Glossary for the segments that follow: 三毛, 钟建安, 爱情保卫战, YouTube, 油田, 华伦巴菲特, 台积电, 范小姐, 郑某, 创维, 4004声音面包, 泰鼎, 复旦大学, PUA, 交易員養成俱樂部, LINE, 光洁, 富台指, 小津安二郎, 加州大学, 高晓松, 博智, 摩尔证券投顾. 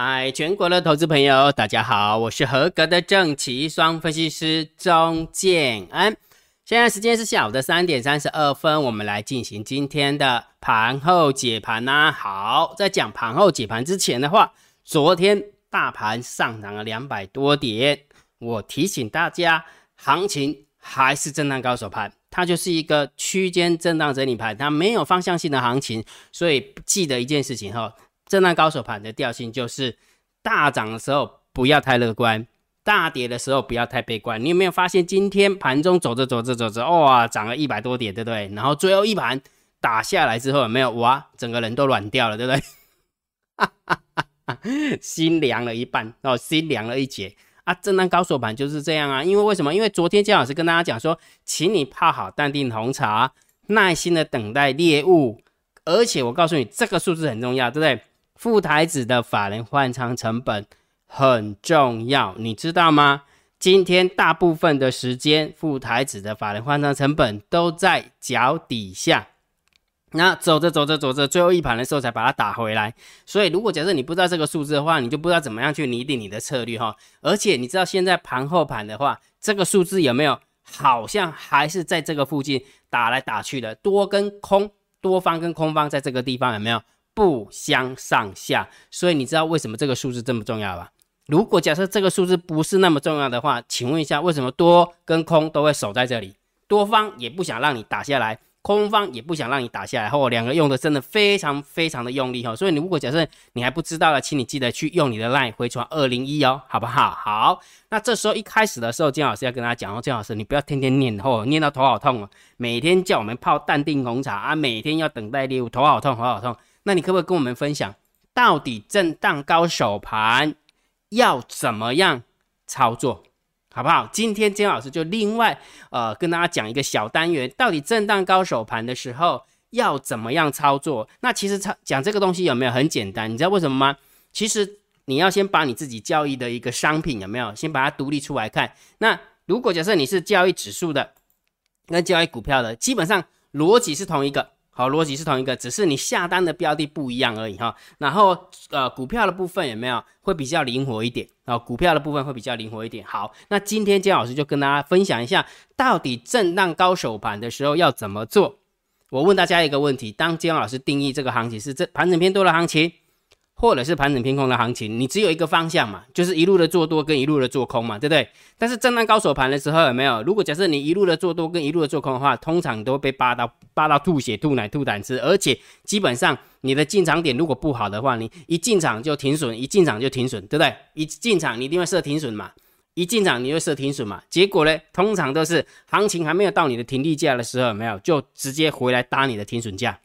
嗨，全国的投资朋友，大家好，我是合格的证期双分析师钟建安。现在时间是下午的3点32分，我们来进行今天的盘后解盘啊。好，在讲盘后解盘之前的话，昨天大盘上涨了200多点，我提醒大家，行情还是震荡高手盘。它就是一个区间震荡整理盘，它没有方向性的行情，所以记得一件事情哈，震荡高手盘的调性就是大涨的时候不要太乐观，大跌的时候不要太悲观。你有没有发现今天盘中走着，哇，涨了100多点，对不对？然后最后一盘打下来之后，有没有哇，整个人都软掉了，对不对？哈哈哈，心凉了一半哦，心凉了一截。啊，震荡高手盘就是这样啊，因为为什么？因为昨天姜老师跟大家讲说，请你泡好淡定红茶，耐心的等待猎物，而且我告诉你，这个数字很重要，对不对？富台指的法人换仓成本很重要，你知道吗？今天大部分的时间，富台指的法人换仓成本都在脚底下。那走着，最后一盘的时候才把它打回来。所以如果假设你不知道这个数字的话，你就不知道怎么样去拟定你的策略哈。而且你知道现在盘后盘的话，这个数字有没有好像还是在这个附近打来打去的，多方跟空方在这个地方有没有不相上下？所以你知道为什么这个数字这么重要吧？如果假设这个数字不是那么重要的话，请问一下为什么多跟空都会守在这里？多方也不想让你打下来，空方也不想让你打下来，后两个用的真的非常非常的用力哦。所以你如果假设你还不知道了，请你记得去用你的 LINE 回传201哦，好不好？好，那这时候一开始的时候，姜老师要跟大家讲哦，姜老师你不要天天念哦，念到头好痛哦，每天叫我们泡淡定红茶啊，每天要等待猎物，头好痛。那你可不可以跟我们分享，到底震荡高手盘要怎么样操作？好不好？今天姜老师就另外跟大家讲一个小单元，到底震荡高手盘的时候要怎么样操作？那其实讲这个东西有没有很简单？你知道为什么吗？其实你要先把你自己交易的一个商品有没有先把它独立出来看。那如果假设你是交易指数的，跟交易股票的，基本上逻辑是同一个。好，逻辑是同一个，只是你下单的标的不一样而已哈。然后股票的部分有没有会比较灵活一点啊？股票的部分会比较灵活一点。好，那今天姜老师就跟大家分享一下，到底震荡高手盘的时候要怎么做。我问大家一个问题：当姜老师定义这个行情是盘整偏多的行情，或者是盘整偏空的行情，你只有一个方向嘛，就是一路的做多跟一路的做空嘛，对不对？但是震荡高手盘的时候有没有？如果假设你一路的做多跟一路的做空的话，通常都会被扒到吐血、吐奶、吐胆汁，而且基本上你的进场点如果不好的话，你一进场就停损，对不对？一进场你一定会设停损嘛，结果呢，通常都是行情还没有到你的停利价的时候，有没有就直接回来搭你的停损价，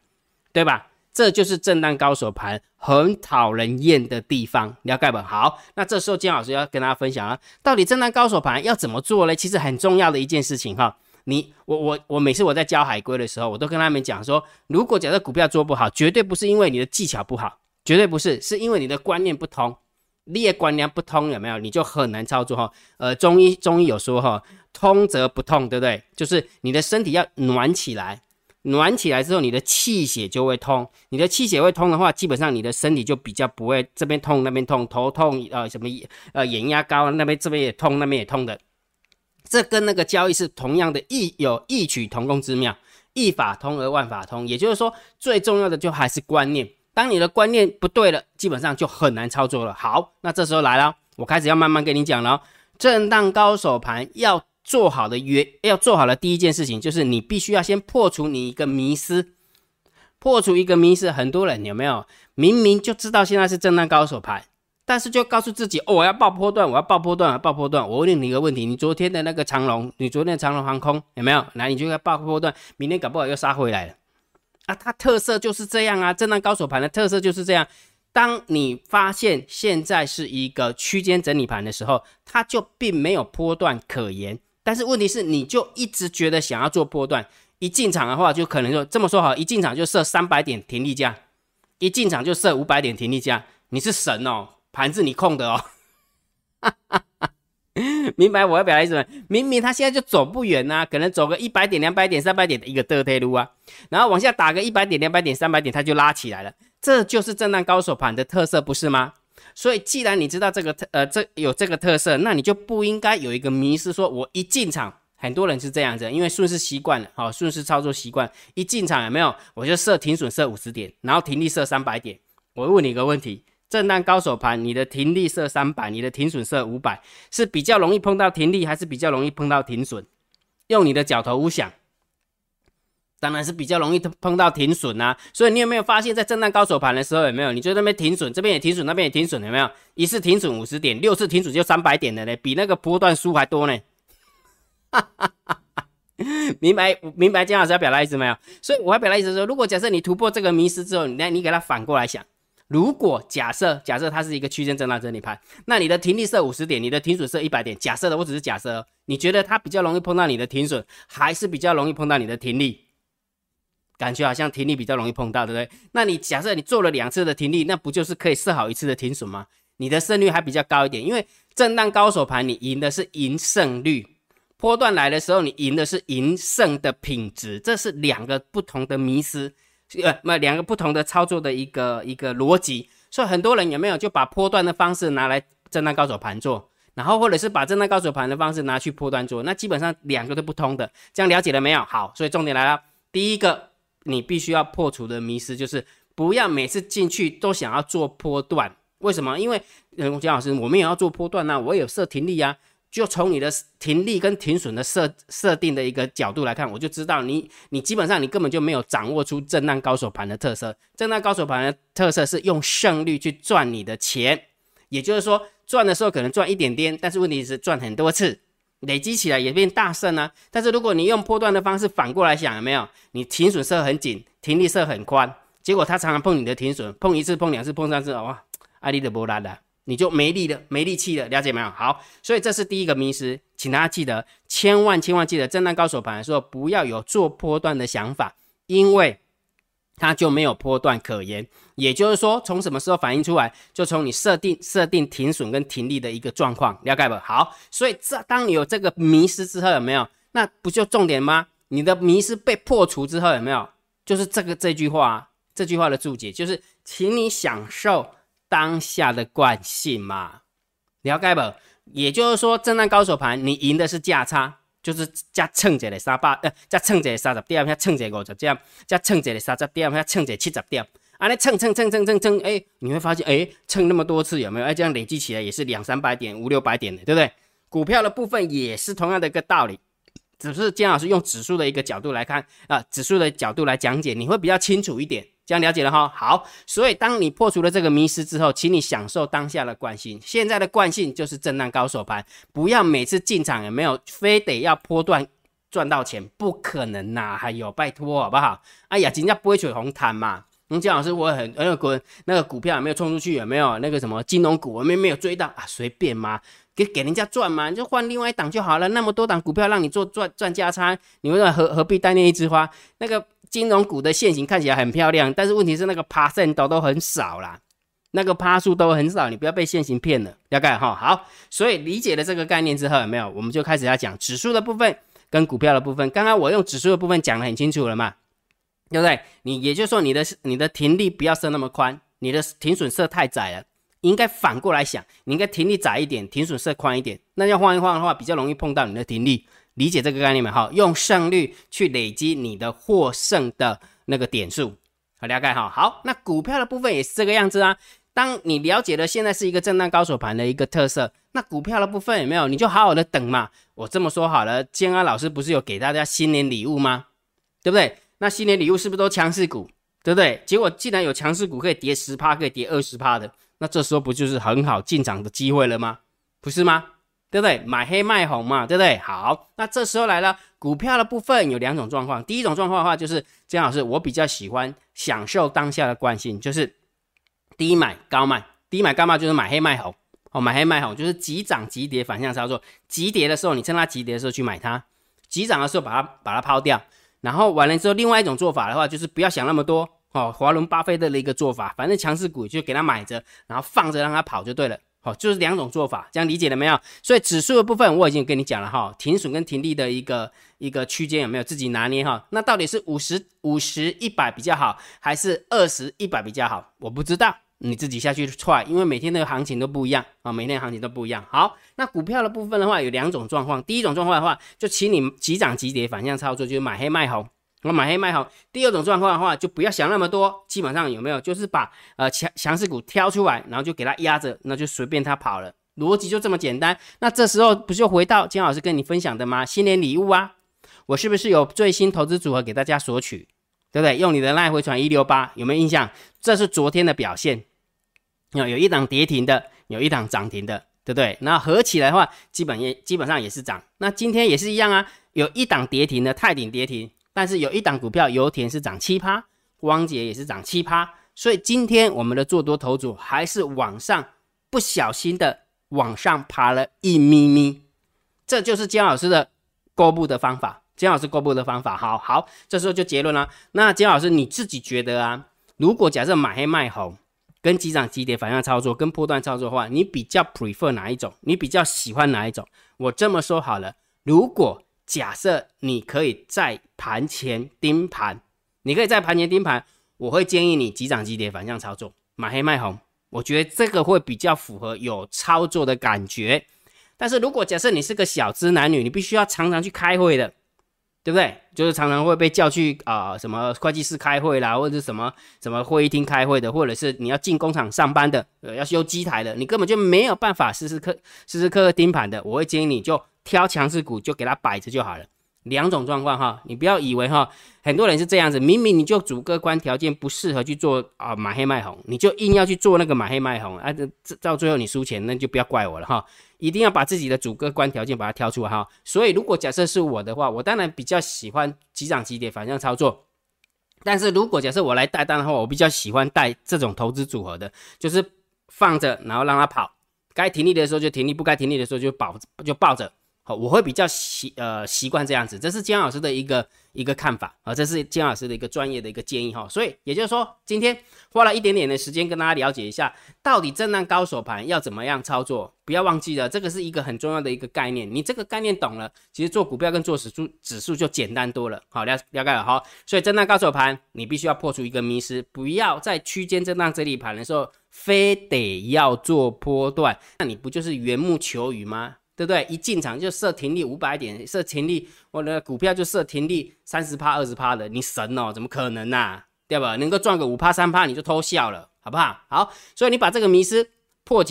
对吧？这就是震荡高手盘很讨人厌的地方，了解吧？好，那这时候姜老师要跟大家分享啊，到底震荡高手盘要怎么做呢？其实很重要的一件事情哈，我每次我在教海龟的时候，我都跟他们讲说，如果假设股票做不好，绝对不是因为你的技巧不好，绝对不是，是因为你的观念不通，你的观念不通有没有？你就很难操作哈。中医有说哈，通则不痛，对不对？就是你的身体要暖起来。暖起来之后，你的气血就会通，你的气血会通的话，基本上你的身体就比较不会这边痛那边痛，头痛什么眼压高那边这边也痛那边也痛的，这跟那个交易是同样的，有异曲同工之妙，一法通而万法通，也就是说最重要的就还是观念，当你的观念不对了，基本上就很难操作了。好，那这时候来了，我开始要慢慢跟你讲了，震荡高手盘要做好的第一件事情，就是你必须要先破除你一个迷思，很多人有没有明明就知道现在是震荡高手盘，但是就告诉自己哦，我要爆波段。我问你一个问题，你昨天的那个长龙，航空有没有？来，你就要爆波段，明天搞不好又杀回来了啊！它特色就是这样啊，震荡高手盘的特色就是这样。当你发现现在是一个区间整理盘的时候，它就并没有波段可言。但是问题是你就一直觉得想要做波段，一进场的话就可能就这么说好，一进场就设300点停利价，一进场就设500点停利价，你是神哦，盘是你控的哦明白我要表达意思吗？明明他现在就走不远啊，可能走个100点200点300点的一个倒退路啊，然后往下打个100点200点300点，他就拉起来了，这就是震荡高手盘的特色，不是吗？所以既然你知道这个有这个特色，那你就不应该有一个迷失，说我一进场，很多人是这样子，因为顺势习惯了，好，顺势操作习惯，一进场有没有我就设停损设50点，然后停利设300点。我问你一个问题，震荡高手盘，你的停利设300，你的停损设500，是比较容易碰到停利，还是比较容易碰到停损？用你的角头想，当然是比较容易碰到停损啊。所以你有没有发现，在震荡高手盘的时候，有没有你就那边停损，这边也停损，那边也停损，有没有一次停损50点，六次停损就300点的呢？比那个波段输还多呢。哈哈哈哈，明白姜老师要表达意思没有？所以我要表达意思说，如果假设你突破这个迷失之后，你给它反过来想，如果假设它是一个区间震荡整理盘，那你的停利设50点，你的停损设100点，假设的，我只是假设，你觉得它比较容易碰到你的停损，还是比较容易碰到你的停利？感觉好像停利比较容易碰到，对不对？那你假设你做了两次的停利，那不就是可以设好一次的停损吗？你的胜率还比较高一点，因为震荡高手盘你赢的是赢胜率，波段来的时候你赢的是赢胜的品质，这是两个不同的迷思，两个不同的操作的一个逻辑。所以很多人有没有就把波段的方式拿来震荡高手盘做，然后或者是把震荡高手盘的方式拿去波段做，那基本上两个都不通的。这样了解了没有？好，所以重点来了，第一个你必须要破除的迷思就是不要每次进去都想要做波段。为什么？因为姜老师我们也要做波段啊，我也有设停利啊，就从你的停利跟停损的设定的一个角度来看，我就知道你基本上你根本就没有掌握出震荡高手盘的特色。震荡高手盘的特色是用胜率去赚你的钱，也就是说赚的时候可能赚一点点，但是问题是赚很多次，累积起来也变大胜啊。但是如果你用波段的方式反过来想，有没有你停损设很紧，停利设很宽，结果他常常碰你的停损，碰一次碰两次碰三次，哇，你就没力了，你就没力了，没力气了，了解没有？好，所以这是第一个迷思，请大家记得，千万记得，震荡高手盘的时候不要有做波段的想法，因为它就没有波段可言。也就是说，从什么时候反映出来，就从你设定停损跟停利的一个状况，了解不？好，所以当你有这个迷失之后，有没有？那不就重点吗？你的迷失被破除之后，有没有？就是这句话的注解，就是请你享受当下的惯性嘛，了解不？也就是说，震荡高手盘你赢的是价差。就是加蹭一个300，加蹭一个30点，加蹭一个50点，加蹭一个30点，加蹭一个70点，啊，那蹭，你会发现，蹭那么多次有没有？这样累积起来也是200-300点、500-600点的，对不对？股票的部分也是同样的一个道理，只是姜老师用指数的一个角度来看啊，指数的角度来讲解，你会比较清楚一点。这样了解了哈，好，所以当你破除了这个迷失之后，请你享受当下的惯性。现在的惯性就是震荡高手盘，不要每次进场也没有非得要波段赚到钱，不可能呐，还有拜托好不好？哎呀，人家不会去红毯嘛。姜老师我很有滚，那个股票有没有冲出去？有没有那个什么金融股？我们没有追到啊，随便嘛，给人家赚嘛，你就换另外一档就好了。那么多档股票让你做赚价差，你为何必单恋一枝花？那个金融股的线型看起来很漂亮，但是问题是那个%都很少啦，那个趴数都很少，你不要被线型骗了，了解哈？好，所以理解了这个概念之后，有没有？我们就开始要讲指数的部分跟股票的部分。刚刚我用指数的部分讲得很清楚了嘛，对不对？你也就是说你的停利不要设那么宽，你的停损设太窄了，应该反过来想，你应该停利窄一点，停损设宽一点，那要换一换的话，比较容易碰到你的停利。理解这个概念吗？用胜率去累积你的获胜的那个点数，好，了解哈。好，那股票的部分也是这个样子啊。当你了解了现在是一个震荡高手盘的一个特色，那股票的部分有没有？你就好好的等嘛。我这么说好了，建安老师不是有给大家新年礼物吗？对不对？那新年礼物是不是都强势股？对不对？结果既然有强势股可以跌 10%， 可以跌 20% 的，那这时候不就是很好进场的机会了吗？不是吗？对不对？买黑卖红嘛，对不对？好，那这时候来了，股票的部分有两种状况。第一种状况的话，就是姜老师我比较喜欢享受当下的惯性，就是低买高卖。低买高卖就是买黑卖红，买黑卖红就是急涨急跌反向操作。急跌的时候，你趁它急跌的时候去买它；急涨的时候把它抛掉。然后完了之后，另外一种做法的话，就是不要想那么多哦，华伦巴菲特的一个做法，反正强势股就给它买着，然后放着让它跑就对了。哦，就是两种做法，这样理解了没有？所以指数的部分我已经跟你讲了哈，停损跟停利的一个区间有没有自己拿捏哈？那到底是50、100比较好，还是20、100比较好？我不知道，你自己下去踹，因为每天的行情都不一样啊，每天的行情都不一样。好，那股票的部分的话有两种状况，第一种状况的话，就请你急涨急跌反向操作，就是买黑卖红。买黑卖红。第二种状况的话，就不要想那么多，基本上有没有就是把强势股挑出来，然后就给它压着，那就随便它跑了，逻辑就这么简单。那这时候不就回到姜老师跟你分享的吗？新年礼物啊，我是不是有最新投资组合给大家索取，对不对？用你的 LINE 回传168，有没有印象？这是昨天的表现，有一档跌停的，有一档涨停的，对不对？那合起来的话，基本上也是涨。那今天也是一样啊，有一档跌停的，泰鼎跌停。但是有一档股票油田是涨 7%， 光洁也是涨 7%， 所以今天我们的做多头组还是往上，不小心的往上爬了一咪咪，这就是姜老师的勾布的方法，姜老师勾布的方法。好，这时候就结论啦。那姜老师你自己觉得啊，如果假设买黑卖红跟急涨急跌反向操作跟波段操作的话，你比较 prefer 哪一种？你比较喜欢哪一种？我这么说好了，如果假设你可以在盘前盯盘，我会建议你急涨急跌反向操作，买黑卖红，我觉得这个会比较符合有操作的感觉。但是如果假设你是个小资男女，你必须要常常去开会的，对不对？就是常常会被叫去什么会计室开会啦，或者什么会议厅开会的，或者是你要进工厂上班的，要修机台的，你根本就没有办法时时刻刻盯盘的。我会建议你就挑强势股，就给它摆着就好了。两种状况哈，你不要以为哈，很多人是这样子，明明你就主客观条件不适合去做买黑卖红，你就硬要去做那个买黑卖红啊，到最后你输钱，那就不要怪我了哈。一定要把自己的主客观条件把它挑出来哈。所以如果假设是我的话，我当然比较喜欢急涨急跌反向操作，但是如果假设我来带单的话，我比较喜欢带这种投资组合的，就是放着然后让它跑，该停利的时候就停利，不该停利的时候就抱着。好，我会比较习惯这样子，这是姜老师的一个看法啊，这是姜老师的一个专业的一个建议哈。所以也就是说，今天花了一点点的时间跟大家了解一下，到底震荡高手盘要怎么样操作。不要忘记了，这个是一个很重要的一个概念，你这个概念懂了，其实做股票跟做指数就简单多了。好，了解了哈。所以震荡高手盘，你必须要破除一个迷思，不要在区间震荡整理盘的时候，非得要做波段，那你不就是缘木求鱼吗？对不对？一进场就设停利500点，设停利，我的股票就设停利 30%、20% 的，你神哦，怎么可能啊？对吧？能够赚个 5%、3% 你就偷笑了，好不好？好，所以你把这个迷思破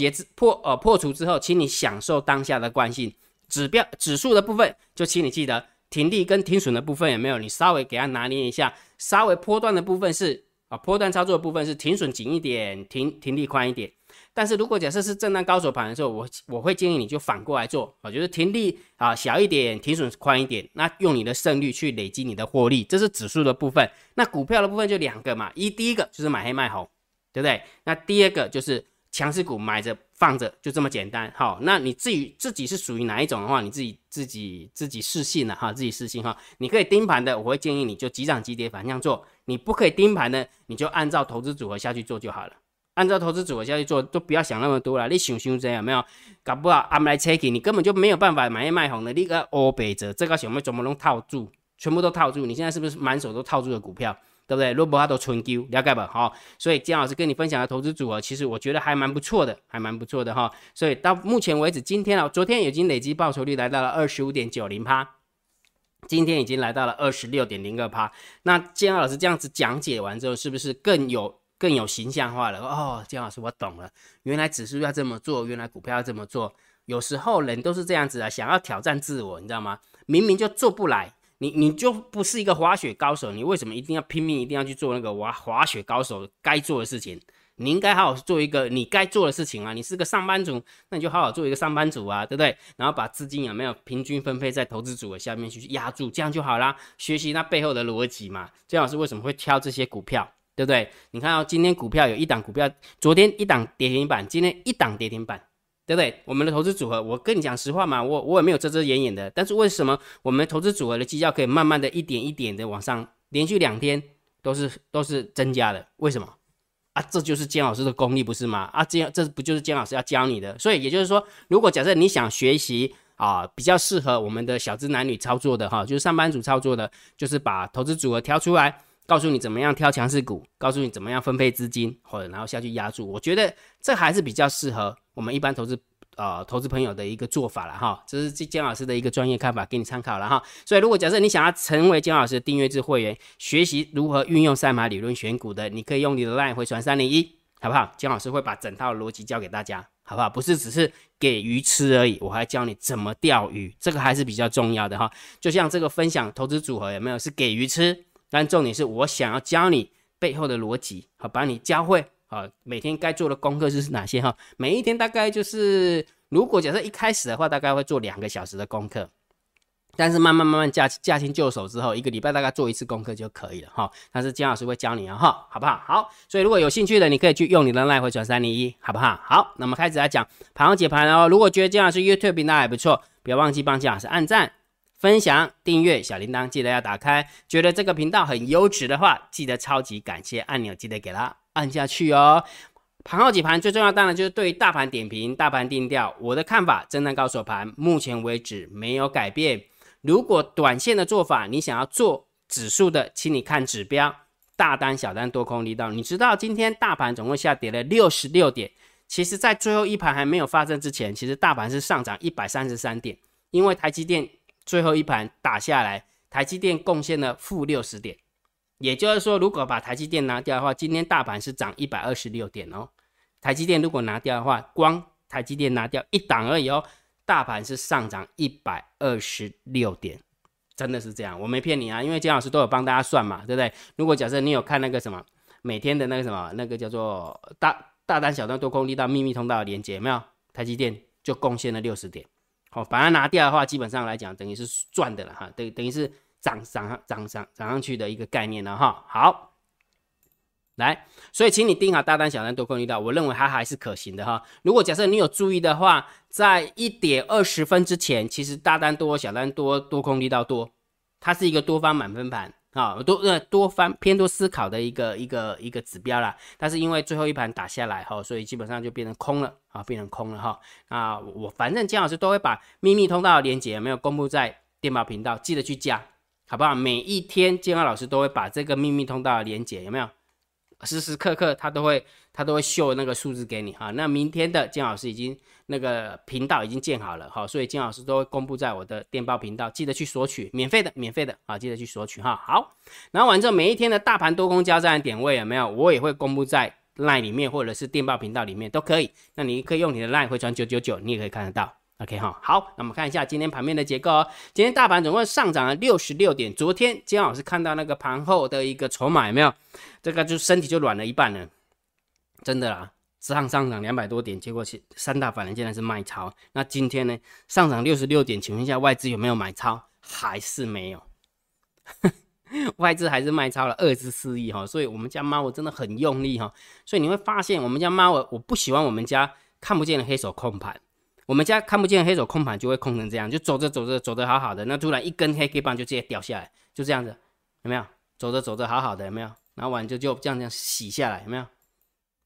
除之后，请你享受当下的惯性。指数的部分，就请你记得停利跟停损的部分有没有？你稍微给它拿捏一下，稍微波段的部分是波段操作的部分是停损紧一点，停利宽一点。但是如果假设是震荡高手盘的时候，我会建议你就反过来做，就是停利小一点，停损宽一点，那用你的胜率去累积你的获利，这是指数的部分。那股票的部分就两个嘛，第一个就是买黑卖红，对不对？那第二个就是强势股买着放着，就这么简单。好，那你自己是属于哪一种的话，你自己试性了哈，自己试性哈。你可以盯盘的，我会建议你就急涨急跌反向做；你不可以盯盘的，你就按照投资组合下去做就好了。按照投资组合下去做，都不要想那么多了。你想这有没有？搞不好按来切去，你根本就没有办法买黑卖红的。你个欧北者，这个想要怎么弄套住，全部都套住。你现在是不是满手都套住的股票，对不对？如果它都存丢，了解吧？好、哦，所以姜老师跟你分享的投资组合，其实我觉得还蛮不错的，哈、哦。所以到目前为止，今天啊，昨天已经累积报酬率来到了 25.90%。今天已经来到了 26.02%。那姜老师这样子讲解完之后，是不是更有形象化了？哦，姜老师我懂了，原来指数要这么做，原来股票要这么做。有时候人都是这样子啊，想要挑战自我，你知道吗？明明就做不来，你就不是一个滑雪高手，你为什么一定要拼命，一定要去做那个滑雪高手该做的事情？你应该好好做一个你该做的事情啊！你是个上班族，那你就好好做一个上班族啊，对不对？然后把资金有没有平均分配在投资组合下面去压住，这样就好啦。学习那背后的逻辑嘛。姜老师为什么会挑这些股票，对不对？你看到今天股票有一档股票，昨天一档跌停板，今天一档跌停板，对不对？我们的投资组合，我跟你讲实话嘛，我也没有遮遮掩掩的，但是为什么我们投资组合的绩效可以慢慢的一点一点的往上，连续2天都是增加的？为什么啊？这就是姜老师的功力，不是吗？啊，这不就是姜老师要教你的？所以也就是说，如果假设你想学习比较适合我们的小资男女操作的哈，就是上班族操作的，就是把投资组合挑出来，告诉你怎么样挑强势股，告诉你怎么样分配资金，然后下去压住。我觉得这还是比较适合我们一般投资朋友的一个做法啦哈，这是姜老师的一个专业看法，给你参考啦哈。所以如果假设你想要成为姜老师的订阅制会员，学习如何运用赛马理论选股的，你可以用你的 LINE 回传301，好不好？姜老师会把整套逻辑教给大家，好不好？不是只是给鱼吃而已，我还教你怎么钓鱼，这个还是比较重要的哈。就像这个分享投资组合有没有是给鱼吃，但重点是我想要教你背后的逻辑，好，把你教会。每天该做的功课是哪些哈？每一天大概就是，如果假设一开始的话，大概会做2个小时的功课，但是慢慢驾轻就熟之后，一个礼拜大概做1次功课就可以了哈。但是姜老师会教你啊哈，好不好？好，所以如果有兴趣的，你可以去用你的 LINE 回传301，好不好？好，那么开始来讲盘后解盘哦。如果觉得姜老师 YouTube 频道还不错，不要忘记帮姜老师按赞、分享、订阅，小铃铛记得要打开。觉得这个频道很优质的话，记得超级感谢按钮记得给它按下去哦。盘后解盘最重要当然就是对于大盘点评、大盘定调，我的看法震荡高手盘目前为止没有改变。如果短线的做法你想要做指数的，请你看指标，大单小单多空力道。你知道今天大盘总共下跌了66点，其实在最后一盘还没有发生之前，其实大盘是上涨133点，因为台积电最后一盘打下来，台积电贡献了-60点。也就是说，如果把台积电拿掉的话，今天大盘是涨126点哦。台积电如果拿掉的话，光台积电拿掉一档而已哦，大盘是上涨126点，真的是这样，我没骗你啊，因为姜老师都有帮大家算嘛，对不对？如果假设你有看那个什么每天的那个什么那个叫做大单小单多空力道秘密通道的连接，有没有？台积电就贡献了60点，好，把它拿掉的话，基本上来讲等于是赚的了哈，等于是。涨上去的一个概念了哈。好，来，所以请你盯好大单小单多空力道，我认为它还是可行的哈。如果假设你有注意的话，在1点20分之前，其实大单多、小单多、多空力道多，它是一个多方满分盘啊，多方偏多思考的一个指标啦。但是因为最后一盘打下来哈，所以基本上就变成空了啊，变成空了哈。啊，我反正姜老师都会把秘密通道的连结没有公布在电报频道，记得去加。好不好？每一天建安老师都会把这个秘密通道的连结有没有？时时刻刻他都会秀那个数字给你哈。那明天的建安老师已经那个频道已经建好了哈，所以建安老师都会公布在我的电报频道，记得去索取，免费的啊，记得去索取哈。好，然后完之后每一天的大盘多空交战的点位有没有？我也会公布在 LINE 里面或者是电报频道里面都可以。那你可以用你的 LINE 回传999，你也可以看得到。OK 哈，好，那我们看一下今天盘面的结构哦。今天大盘总共上涨了66点。昨天姜老师看到那个盘后的一个筹码有没有？这个就身体就软了一半了，真的啦。上涨200多点，结果是三大法人竟然是卖超。那今天呢，上涨66点，请问一下外资有没有买超？还是没有。外资还是卖超了24亿哈，所以我们家猫我真的很用力哈。所以你会发现我们家猫我不喜欢我们家看不见的黑手控盘。我们家看不见黑手控盘就会控成这样，就走着好好的，那突然一根黑 K 棒就直接掉下来，就这样子，有没有？走着好好的，有没有？然后完就这样洗下来，有没有？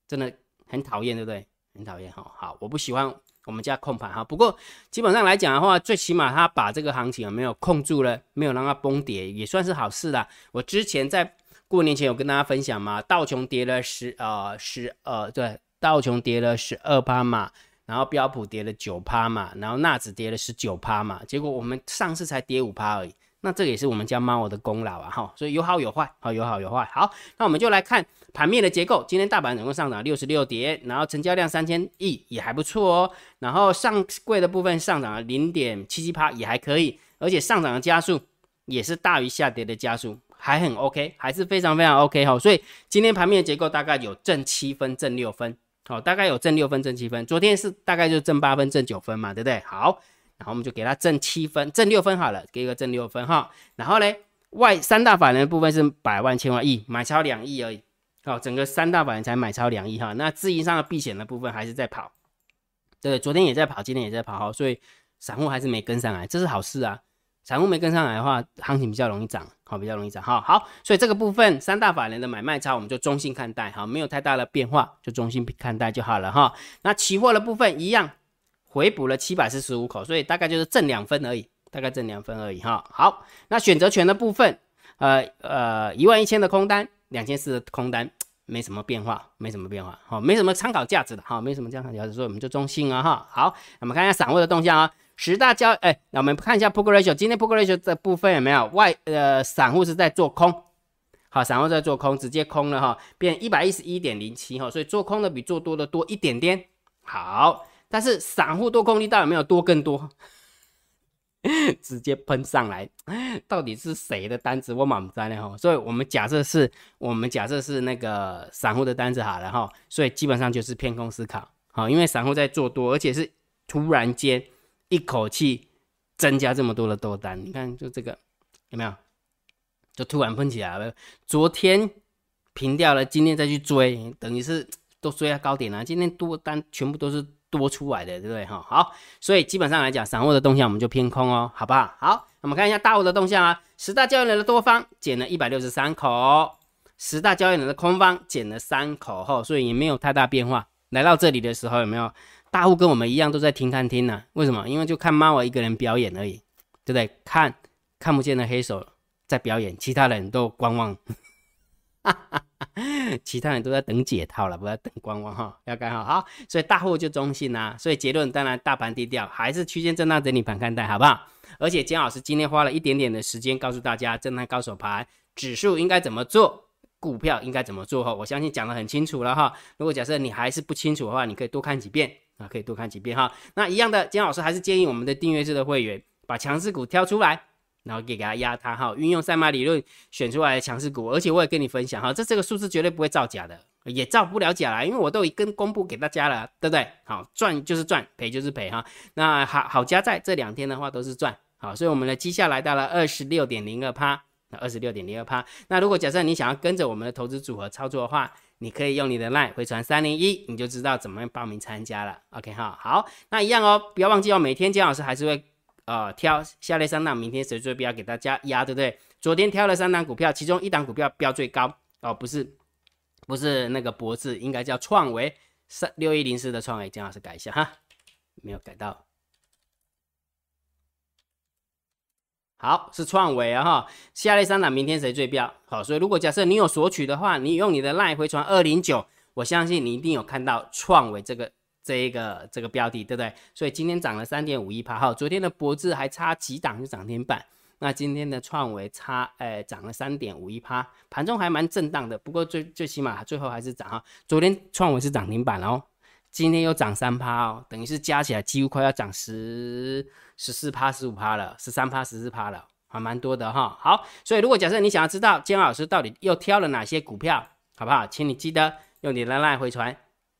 真的很讨厌，对不对？很讨厌哈。好，我不喜欢我们家控盘哈。不过基本上来讲的话，最起码他把这个行情有没有控住了，没有让它崩跌，也算是好事啦。我之前在过年前有跟大家分享嘛，道琼跌了12%嘛。然后标普跌了 9% 嘛，然后纳指跌了 19% 嘛，结果我们上市才跌 5% 而已，那这个也是我们家猫的功劳啊哈，所以有好有坏，好有好有坏。好，那我们就来看盘面的结构。今天大盘总共上涨66点，然后成交量3000亿也还不错哦，然后上柜的部分上涨了 0.77% 也还可以，而且上涨的加速也是大于下跌的加速，还很 OK， 还是非常 OK 哈，所以今天盘面的结构大概有正7分、正6分。好，大概有正6分、正7分，昨天是大概就正8分、正9分嘛，对不对？好，然后我们就给它正7分、正6分好了，给一个正6分哈。然后呢，三大法人的部分是百万、千万、亿，买超2亿而已。好，整个三大法人才买超2亿哈。那自营商的避险的部分还是在跑，对，昨天也在跑，今天也在跑哈，所以散户还是没跟上来，这是好事啊。散户没跟上来的话，行情比较容易涨，好，比较容易涨，好，好，所以这个部分三大法人的买卖差，我们就中性看待，好，没有太大的变化，就中性看待就好了哈。那期货的部分一样回补了745口，所以大概就是正2分而已，大概正2分而已哈。好，那选择权的部分， 11000的空单，2400的空单，没什么变化，没什么变化，好、哦，没什么参考价值的，哈、哦，没什么参考价值，所以我们就中性啊，哈。好，我们看一下散户的动向啊、哦，那我们看一下 Put Ratio， 今天 Put Ratio 这部分有没有散户是在做空。好，散户在做空，直接空了哈，变 111.07 哈，所以做空的比做多的多一点点。好，但是散户多空力道有没有多更多？直接喷上来，到底是谁的单子？我满不在了哈。所以我们假设是那个散户的单子好了哈，所以基本上就是偏空思考。好，因为散户在做多，而且是突然间一口气增加这么多的多单，你看就这个有没有？就突然喷起来了，昨天平掉了，今天再去追，等于是都追到高点了、啊。今天多单全部都是多出来的，对不对哈？好，所以基本上来讲，散户的动向我们就偏空哦，好不好？好，我们看一下大户的动向啊，十大交易人的多方减了163口，十大交易人的空方减了3口后，所以也没有太大变化。来到这里的时候，有没有大户跟我们一样都在听看听呢、啊？为什么？因为就看猫儿一个人表演而已，对不对？看不见的黑手。在表演，其他人都观望，其他人都在等解套了，不要等观望哈，要干好好，所以大户就中性啦、啊。所以结论当然大盘低调，还是区间震荡整理盘看待，好不好？而且姜老师今天花了一点点的时间告诉大家，震撼高手盘指数应该怎么做，股票应该怎么做哈，我相信讲得很清楚了哈。如果假设你还是不清楚的话，你可以多看几遍啊，可以多看几遍哈。那一样的，姜老师还是建议我们的订阅制的会员把强势股挑出来。然后给它压它哈，运用赛马理论选出来的强势股，而且我也跟你分享哈，这个数字绝对不会造假的，也造不了假啦，因为我都已经公布给大家了，对不对？好，赚就是赚，赔就是赔哈。那好加在这两天的话都是赚，好，所以我们的绩效来到了 26.02%， 26.02%。那如果假设你想要跟着我们的投资组合操作的话，你可以用你的 LINE 回传301，你就知道怎么样报名参加了。OK 哈，好，那一样哦，不要忘记哦，每天姜老师还是会。挑下列三档，明天谁最标给大家压，对不对？昨天挑了三档股票，其中一档股票标最高哦，不是那个博智，应该叫创维6104的创维，姜老师改一下哈，没有改到，好是创维啊哈。下列三档明天谁最标？好，所以如果假设你有索取的话，你用你的 LINE 回传209，我相信你一定有看到创维这个标的，对不对？所以今天涨了 3.51%， 哈，昨天的博智还差几档就涨停板，那今天的创维涨了 3.51%， 盘中还蛮震荡的，不过最起码最后还是涨哈。昨天创维是涨停板哦，今天又涨 3% 哦，等于是加起来几乎快要涨 14%、15% 了， 13%、14% 了，还蛮多的哈。好，所以如果假设你想要知道姜老师到底又挑了哪些股票，好不好？请你记得用你的 LINE 回传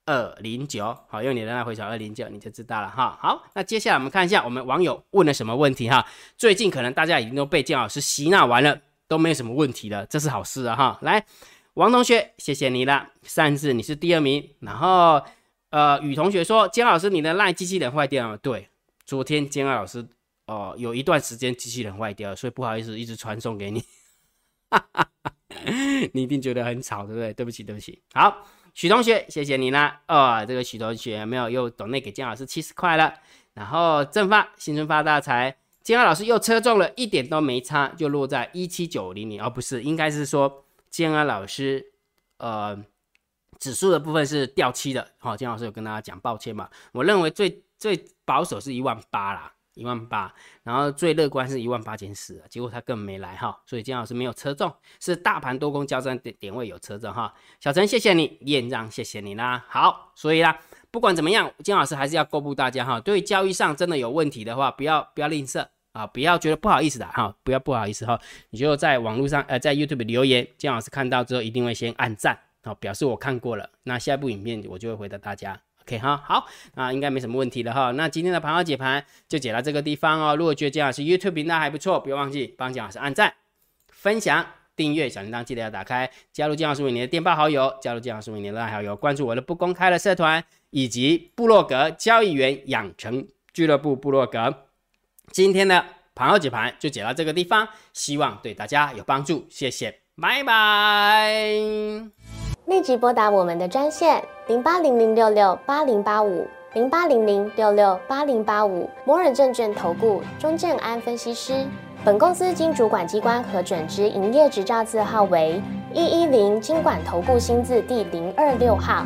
209，好，用你的那回传209，你就知道了哈。好，那接下来我们看一下我们网友问了什么问题哈。最近可能大家已经都被姜老师洗脑完了，都没有什么问题了，这是好事啊哈。来，王同学，谢谢你了，上次你是第2名。然后宇同学说，姜老师你的LINE机器人坏掉了，对，昨天姜老师有一段时间机器人坏掉了，所以不好意思一直传送给你，哈哈哈，你一定觉得很吵，对不对？对不起，对不起。好。许同学，谢谢你啦！这个许同学没有又donate给姜老师70块了。然后正发新春发大财，姜老师又车中了，一点都没差，就落在17900哦，不是，应该是说姜老师指数的部分是掉7的。好、哦，姜老师有跟大家讲，抱歉嘛，我认为最保守是18000啦，18000，然后最乐观是18400，结果他更没来哈，所以姜老师没有车中，是大盘多空交战点位有车中哈。小陈谢谢你，燕让谢谢你啦。好，所以啦，不管怎么样，姜老师还是要公布大家哈，对于交易上真的有问题的话，不要吝啬啊，不要觉得不好意思的哈，不要不好意思哈，你就在网络上在 YouTube 留言，姜老师看到之后一定会先按赞，好，表示我看过了，那下一部影片我就会回答大家。OK 哈，好，那应该没什么问题了哈。那今天的盘后解盘就解到这个地方哦。如果觉得姜老师 YouTube 频道还不错，不要忘记帮姜老师按赞、分享、订阅，小铃铛记得要打开，加入姜老师为你的电报好友，加入姜老师为你的 LINE 好友，关注我的不公开的社团以及部落格交易员养成俱乐部部落格。今天的盘后解盘就解到这个地方，希望对大家有帮助，谢谢，拜拜。立即拨打我们的专线0800668085，0800668085，摩尔证券投顾钟建安分析师。本公司经主管机关核准之营业执照字号为110金管投顾新字第026号。